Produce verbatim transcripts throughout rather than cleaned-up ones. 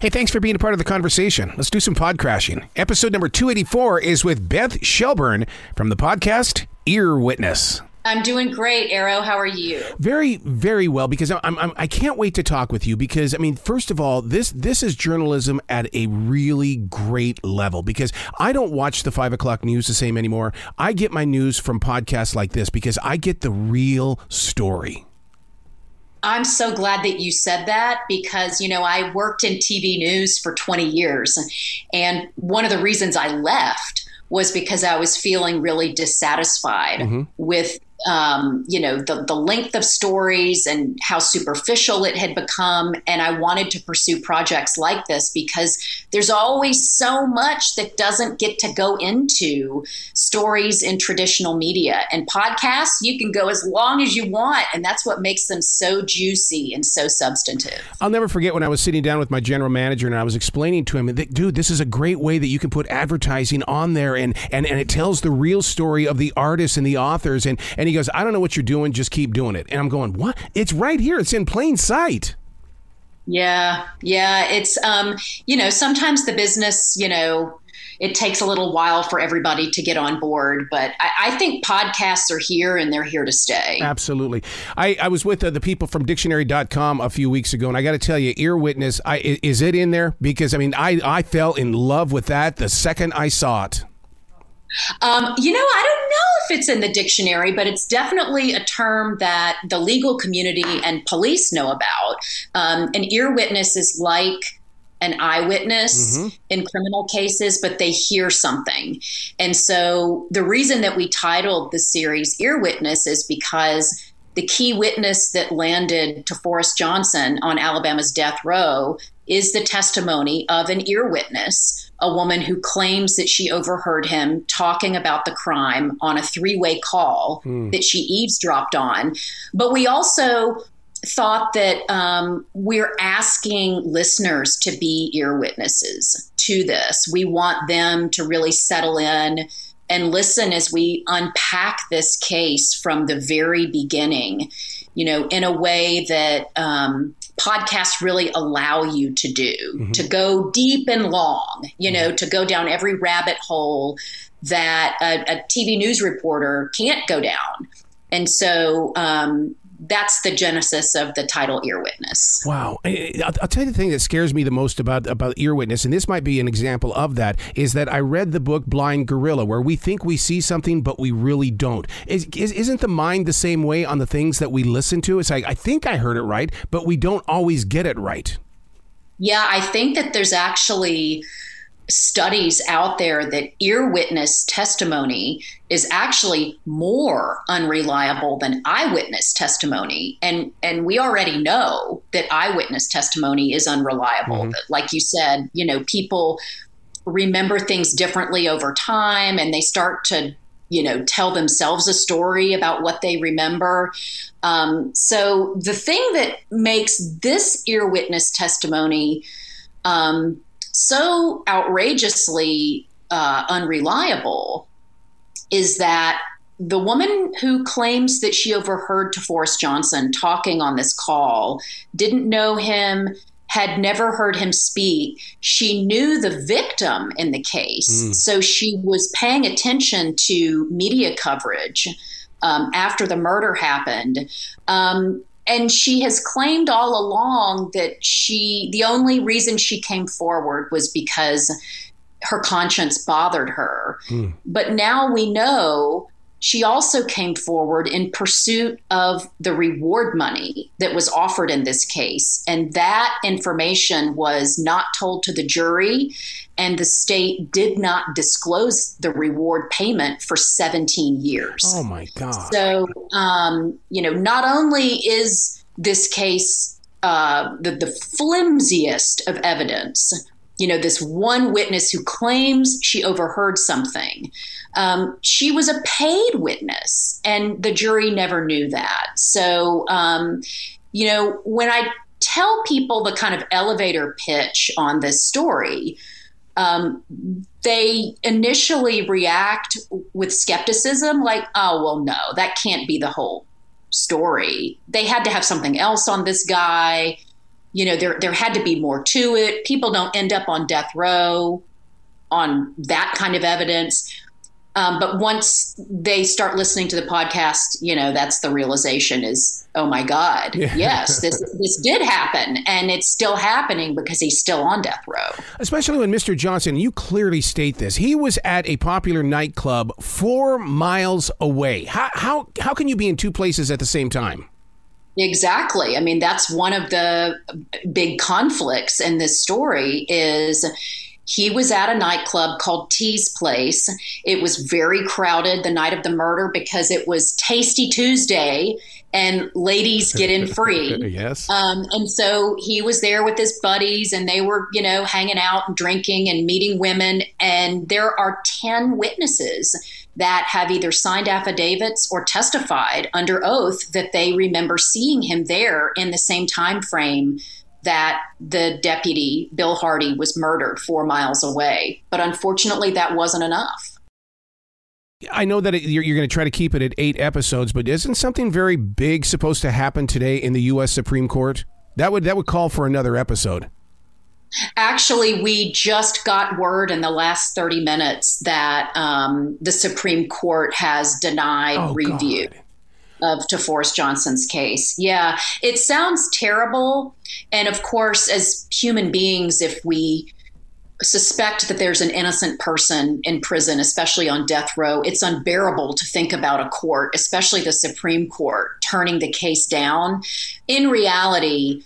Hey, thanks for being a part of the conversation. Let's do some pod crashing. Episode number two eighty-four is with Beth Shelburne from the podcast Ear Witness. I'm doing great, Arrow. How are you? Very, very well, because I'm, I'm, I can't wait to talk with you because, I mean, first of all, this this is journalism at a really great level because I don't watch the five o'clock news the same anymore. I get my news from podcasts like this because I get the real story. I'm so glad that you said that because, you know, I worked in T V news for twenty years. And one of the reasons I left was because I was feeling really dissatisfied mm-hmm. with, um, you know, the, the length of stories and how superficial it had become. And I wanted to pursue projects like this because there's always so much that doesn't get to go into stories in traditional media. And podcasts, you can go as long as you want. And that's what makes them so juicy and so substantive. I'll never forget when I was sitting down with my general manager and I was explaining to him, dude, this is a great way that you can put advertising on there and, and, and it tells the real story of the artists and the authors and, and he goes, I don't know what you're doing. Just keep doing it. And I'm going, what? It's right here. It's in plain sight. Yeah. Yeah. It's, um, you know, sometimes the business, you know, it takes a little while for everybody to get on board. But I, I think podcasts are here and they're here to stay. Absolutely. I, I was with uh, the people from dictionary dot com a few weeks ago. And I got to tell you, Ear Witness, I, is it in there? Because, I mean, I, I fell in love with that the second I saw it. Um, you know, I don't know if it's in the dictionary, but it's definitely a term that the legal community and police know about. Um, an ear witness is like an eyewitness mm-hmm. in criminal cases, but they hear something. And so the reason that we titled the series Ear Witness is because the key witness that landed Toforest Johnson on Alabama's death row is the testimony of an ear witness, a woman who claims that she overheard him talking about the crime on a three-way call mm. that she eavesdropped on. But we also thought that um, we're asking listeners to be ear witnesses to this. We want them to really settle in and listen as we unpack this case from the very beginning, you know, in a way that um, podcasts really allow you to do, mm-hmm. to go deep and long, you know, to go down every rabbit hole that a, a T V news reporter can't go down. And so um, that's the genesis of the title Ear Witness. Wow. I'll, I'll tell you the thing that scares me the most about, about Ear Witness, and this might be an example of that, is that I read the book Blind Gorilla, where we think we see something, but we really don't. Is, is, isn't the mind the same way on the things that we listen to? It's like, I think I heard it right, but we don't always get it right. Yeah, I think that there's actually studies out there that ear witness testimony is actually more unreliable than eyewitness testimony. And and we already know that eyewitness testimony is unreliable. Mm-hmm. Like you said, you know, people remember things differently over time and they start to, you know, tell themselves a story about what they remember. Um, so the thing that makes this ear witness testimony um so outrageously uh, unreliable is that the woman who claims that she overheard Toforest Johnson talking on this call didn't know him, had never heard him speak. She knew the victim in the case. Mm. So she was paying attention to media coverage um, after the murder happened. Um, And she has claimed all along that she, the only reason she came forward was because her conscience bothered her. Mm. But now we know she also came forward in pursuit of the reward money that was offered in this case. And that information was not told to the jury. And the state did not disclose the reward payment for seventeen years. Oh, my God. So, um, you know, not only is this case uh, the, the flimsiest of evidence, you know, this one witness who claims she overheard something, um, she was a paid witness and the jury never knew that. So, um, you know, when I tell people the kind of elevator pitch on this story, Um, they initially react with skepticism, like, oh, well, no, that can't be the whole story. They had to have something else on this guy. you know, there there had to be more to it. People don't end up on death row on that kind of evidence. Um, but once they start listening to the podcast, you know, that's the realization is, oh, my God, yeah. yes, this this did happen. And it's still happening because he's still on death row. Especially when Mister Johnson, you clearly state this. He was at a popular nightclub four miles away. How how how can you be in two places at the same time? Exactly. I mean, that's one of the big conflicts in this story is he was at a nightclub called T's Place. It was very crowded the night of the murder because it was Tasty Tuesday and ladies get in free. Yes. Um, and so he was there with his buddies and they were, you know, hanging out and drinking and meeting women. And there are ten witnesses that have either signed affidavits or testified under oath that they remember seeing him there in the same time frame that the deputy, Bill Hardy, was murdered four miles away. But unfortunately, that wasn't enough. I know that it, you're, you're going to try to keep it at eight episodes, but isn't something very big supposed to happen today in the U S Supreme Court? That would that would call for another episode. Actually, we just got word in the last thirty minutes that um, the Supreme Court has denied oh, review. God. Of Toforest Johnson's case. Yeah, it sounds terrible. And of course, as human beings, if we suspect that there's an innocent person in prison, especially on death row, it's unbearable to think about a court, especially the Supreme Court, turning the case down. In reality,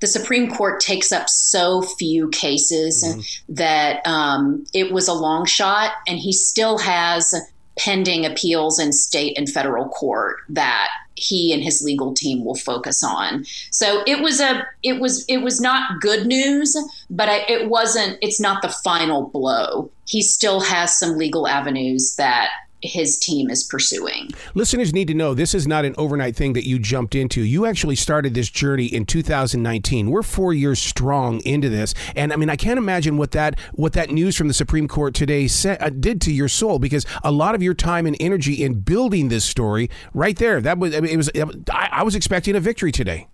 the Supreme Court takes up so few cases mm-hmm. that um, it was a long shot, and he still has pending appeals in state and federal court that he and his legal team will focus on. So it was a, it was, it was not good news, but I, it wasn't, it's not the final blow. He still has some legal avenues that his team is pursuing. Listeners need to know this is not an overnight thing that you jumped into. You actually started this journey in two thousand nineteen. We're four years strong into this. And I mean, I can't imagine what that what that news from the Supreme Court today said, uh, did to your soul, because a lot of your time and energy in building this story right there, that was, I mean, it was, I, I was expecting a victory today.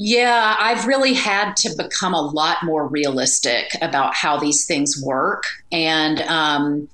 Yeah, I've really had to become a lot more realistic about how these things work. And, um,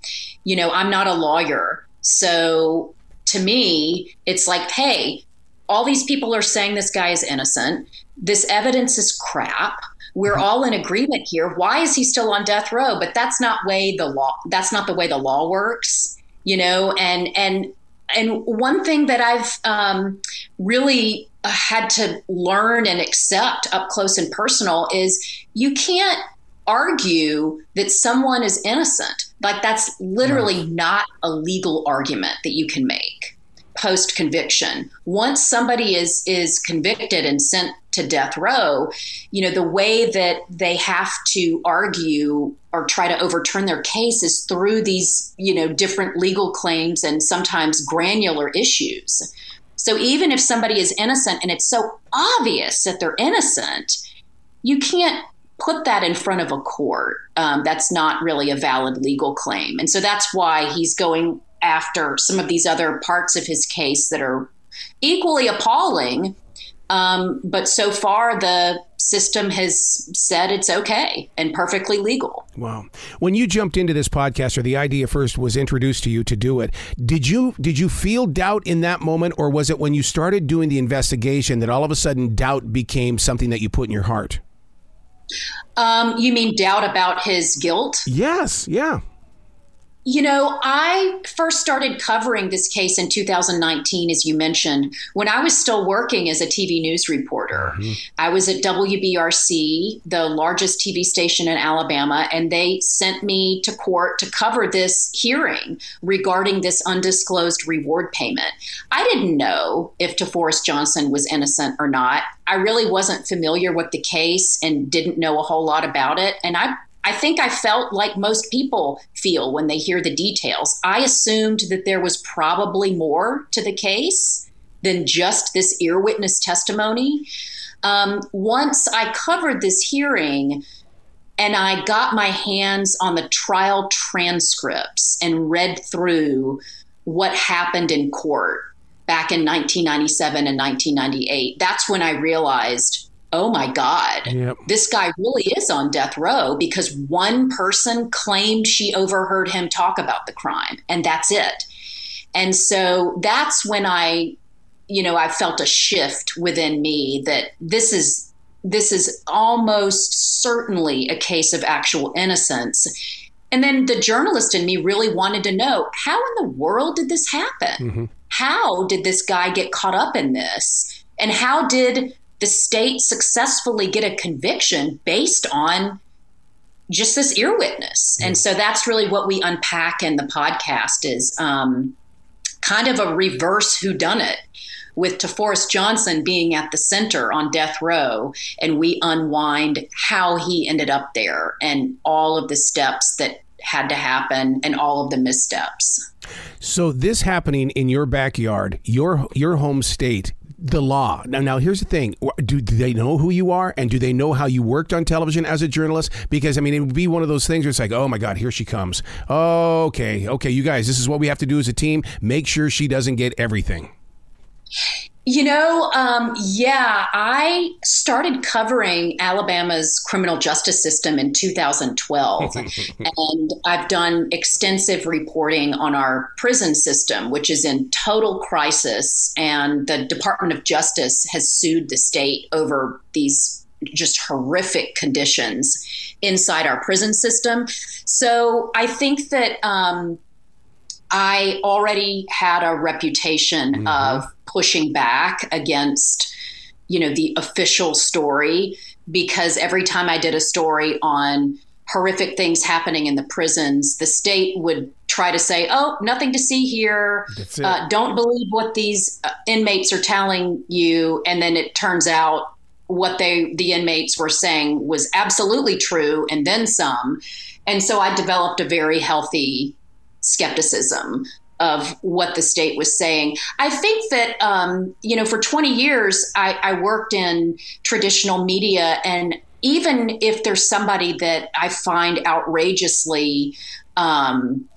you know, I'm not a lawyer. So to me, it's like, hey, all these people are saying this guy is innocent. This evidence is crap. We're all in agreement here. Why is he still on death row? But that's not way the law. That's not the way the law works, you know, and and and one thing that I've um, really had to learn and accept up close and personal is you can't argue that someone is innocent. Like that's literally mm. not a legal argument that you can make post conviction. Once somebody is, is convicted and sent to death row, you know, the way that they have to argue or try to overturn their case is through these, you know, different legal claims and sometimes granular issues. So even if somebody is innocent and it's so obvious that they're innocent, you can't put that in front of a court. Um, that's not really a valid legal claim. And so that's why he's going after some of these other parts of his case that are equally appalling. Um, but so far, the system has said it's okay and perfectly legal. Wow. When you jumped into this podcast, or the idea first was introduced to you to do it, did you did you feel doubt in that moment, or was it when you started doing the investigation that all of a sudden doubt became something that you put in your heart? Um, you mean doubt about his guilt? Yes. Yeah. You know, I first started covering this case in two thousand nineteen, as you mentioned, when I was still working as a T V news reporter. Mm-hmm. I was at W B R C, the largest T V station in Alabama, and they sent me to court to cover this hearing regarding this undisclosed reward payment. I didn't know if Toforest Johnson was innocent or not. I really wasn't familiar with the case and didn't know a whole lot about it. And I I think I felt like most people feel when they hear the details. I assumed that there was probably more to the case than just this ear witness testimony. Um, once I covered this hearing and I got my hands on the trial transcripts and read through what happened in court back in nineteen ninety-seven and nineteen ninety-eight, that's when I realized, oh my God, yep. This guy really is on death row because one person claimed she overheard him talk about the crime, and that's it. And so that's when I, you know, I felt a shift within me that this is, this is almost certainly a case of actual innocence. And then the journalist in me really wanted to know, how in the world did this happen? Mm-hmm. How did this guy get caught up in this? And how did the state successfully get a conviction based on just this ear witness? Mm-hmm. And so that's really what we unpack in the podcast is um, kind of a reverse whodunit, with Toforest Johnson being at the center on death row, and we unwind how he ended up there and all of the steps that had to happen and all of the missteps. So this happening in your backyard, your your home state, the law. Now, now here's the thing. Do, do they know who you are? And do they know how you worked on television as a journalist? Because, I mean, it would be one of those things where it's like, oh, my God, here she comes. Oh, okay. Okay, you guys, this is what we have to do as a team. Make sure she doesn't get everything. You know, um, yeah, I started covering Alabama's criminal justice system in two thousand twelve, and I've done extensive reporting on our prison system, which is in total crisis, and the Department of Justice has sued the state over these just horrific conditions inside our prison system. So I think that um, I already had a reputation mm-hmm. of pushing back against, you know, the official story, because every time I did a story on horrific things happening in the prisons, the state would try to say, oh, nothing to see here. Uh, don't believe what these inmates are telling you. And then it turns out what they the inmates were saying was absolutely true, and then some. And so I developed a very healthy skepticism of what the state was saying. I think that, um, you know, for twenty years, I, I worked in traditional media. And even if there's somebody that I find outrageously um,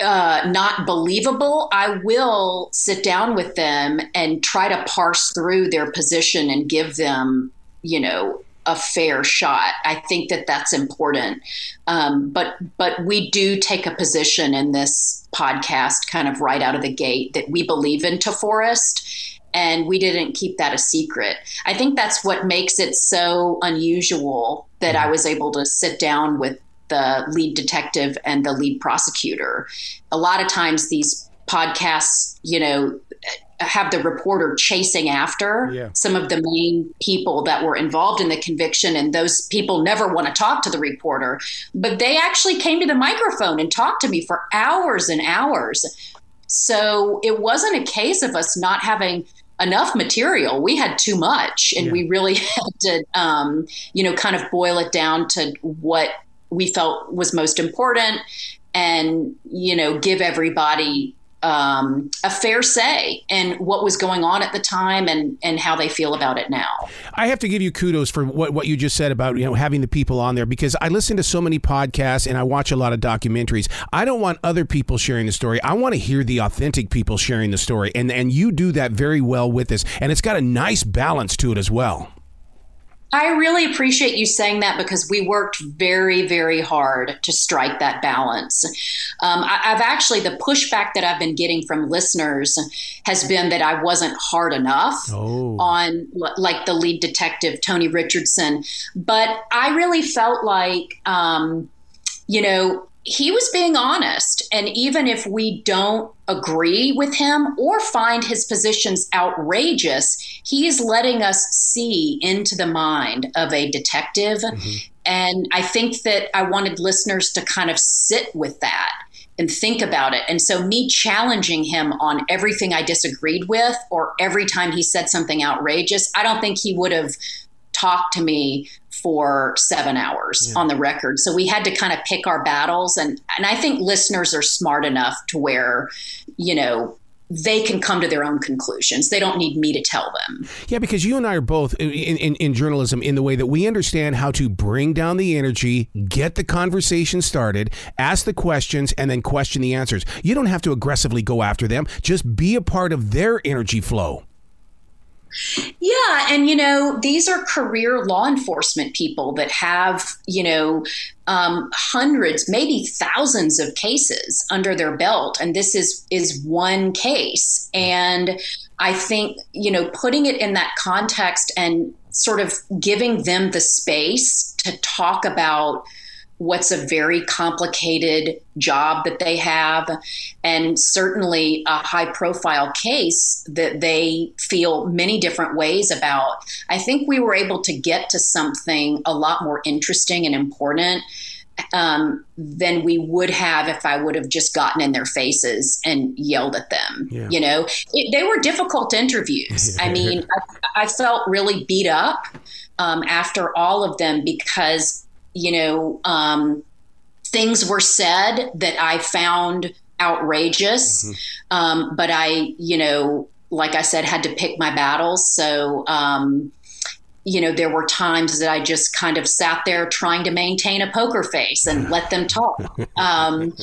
uh, not believable, I will sit down with them and try to parse through their position and give them, you know, a fair shot. I think that that's important. Um, but but we do take a position in this podcast kind of right out of the gate that we believe in Toforest, and we didn't keep that a secret. I think that's what makes it so unusual that I was able to sit down with the lead detective and the lead prosecutor. A lot of times these podcasts, you know, have the reporter chasing after yeah. some of the main people that were involved in the conviction. And those people never want to talk to the reporter, but they actually came to the microphone and talked to me for hours and hours. So it wasn't a case of us not having enough material. We had too much, and yeah. we really had to, um, you know, kind of boil it down to what we felt was most important and, you know, give everybody Um, a fair say and what was going on at the time and, and how they feel about it now. I have to give you kudos for what, what you just said about, you know, having the people on there, because I listen to so many podcasts and I watch a lot of documentaries. I don't want other people sharing the story. I want to hear the authentic people sharing the story. And, and you do that very well with this. And it's got a nice balance to it as well. I really appreciate you saying that, because we worked very, very hard to strike that balance. Um, I, I've actually, the pushback that I've been getting from listeners has been that I wasn't hard enough oh. on like the lead detective, Tony Richardson. But I really felt like, um, you know, he was being honest. And even if we don't agree with him or find his positions outrageous, he is letting us see into the mind of a detective. Mm-hmm. And I think that I wanted listeners to kind of sit with that and think about it. And so me challenging him on everything I disagreed with or every time he said something outrageous, I don't think he would have talked to me for seven hours yeah. on the record. So we had to kind of pick our battles. And, and I think listeners are smart enough to where, you know, they can come to their own conclusions. They don't need me to tell them. Yeah, because you and I are both in, in, in journalism in the way that we understand how to bring down the energy, get the conversation started, ask the questions, and then question the answers. You don't have to aggressively go after them. Just be a part of their energy flow. Yeah. And, you know, these are career law enforcement people that have, you know, um, hundreds, maybe thousands of cases under their belt. And this is, is one case. And I think, you know, putting it in that context and sort of giving them the space to talk about what's a very complicated job that they have, and certainly a high-profile case that they feel many different ways about. I think we were able to get to something a lot more interesting and important um, than we would have if I would have just gotten in their faces and yelled at them. Yeah. You know, it, they were difficult interviews. I mean, I, I felt really beat up um, after all of them because you know, um, things were said that I found outrageous. Mm-hmm. Um, but I, you know, like I said, had to pick my battles. So, um, you know, there were times that I just kind of sat there trying to maintain a poker face and let them talk. Um,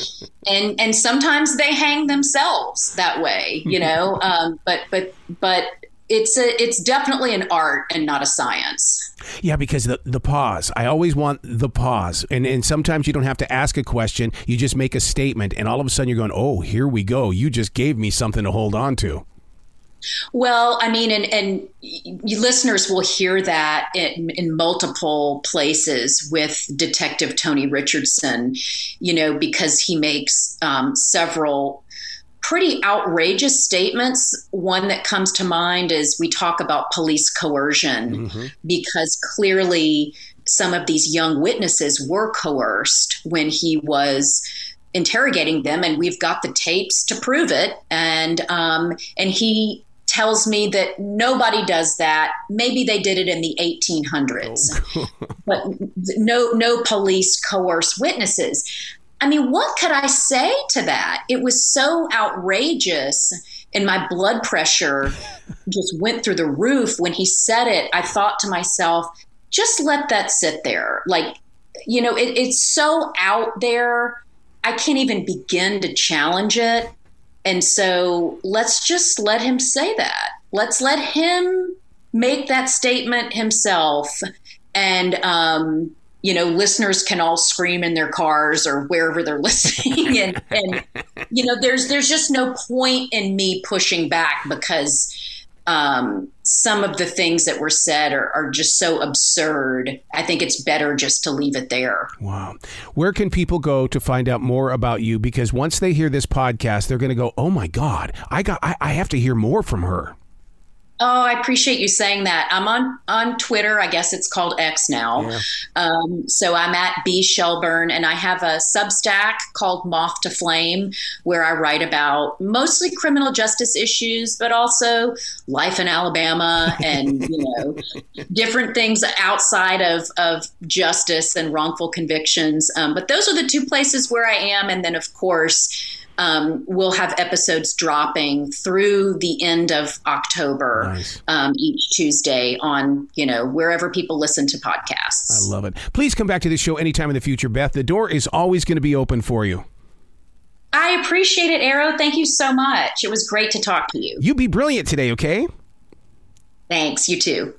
and, and sometimes they hang themselves that way, you know, um, but, but, but, It's a, it's definitely an art and not a science. Yeah, because the, the pause. I always want the pause. And and sometimes you don't have to ask a question. You just make a statement. And all of a sudden you're going, oh, here we go. You just gave me something to hold on to. Well, I mean, and, and you listeners will hear that in, in multiple places with Detective Tony Richardson, you know, because he makes um, several pretty outrageous statements. One that comes to mind is we talk about police coercion, mm-hmm. because clearly some of these young witnesses were coerced when he was interrogating them, and we've got the tapes to prove it. And um, and he tells me that nobody does that. Maybe they did it in the eighteen hundreds, oh. but no, no police coerce witnesses. I mean, what could I say to that? It was so outrageous, and my blood pressure just went through the roof when he said it. I thought to myself, just let that sit there. Like, you know, it, it's so out there. I can't even begin to challenge it. And so let's just let him say that. Let's let him make that statement himself. And, um, you know, listeners can all scream in their cars or wherever they're listening. And, and, you know, there's there's just no point in me pushing back because um, some of the things that were said are, are just so absurd. I think it's better just to leave it there. Wow. Where can people go to find out more about you? Because once they hear this podcast, they're going to go, oh, my God, I got I, I have to hear more from her. Oh, I appreciate you saying that. I'm on, on Twitter. I guess it's called X now. Yeah. Um, so I'm at B Shelburne, and I have a Substack called Moth to Flame, where I write about mostly criminal justice issues, but also life in Alabama and, you know, different things outside of, of justice and wrongful convictions. Um, but those are the two places where I am. And then, of course, Um, we'll have episodes dropping through the end of October. Nice. um, each Tuesday on, you know, wherever people listen to podcasts. I love it. Please come back to this show anytime in the future, Beth. The door is always going to be open for you. I appreciate it, Arrow. Thank you so much. It was great to talk to you. You be brilliant today, okay? Thanks. You too.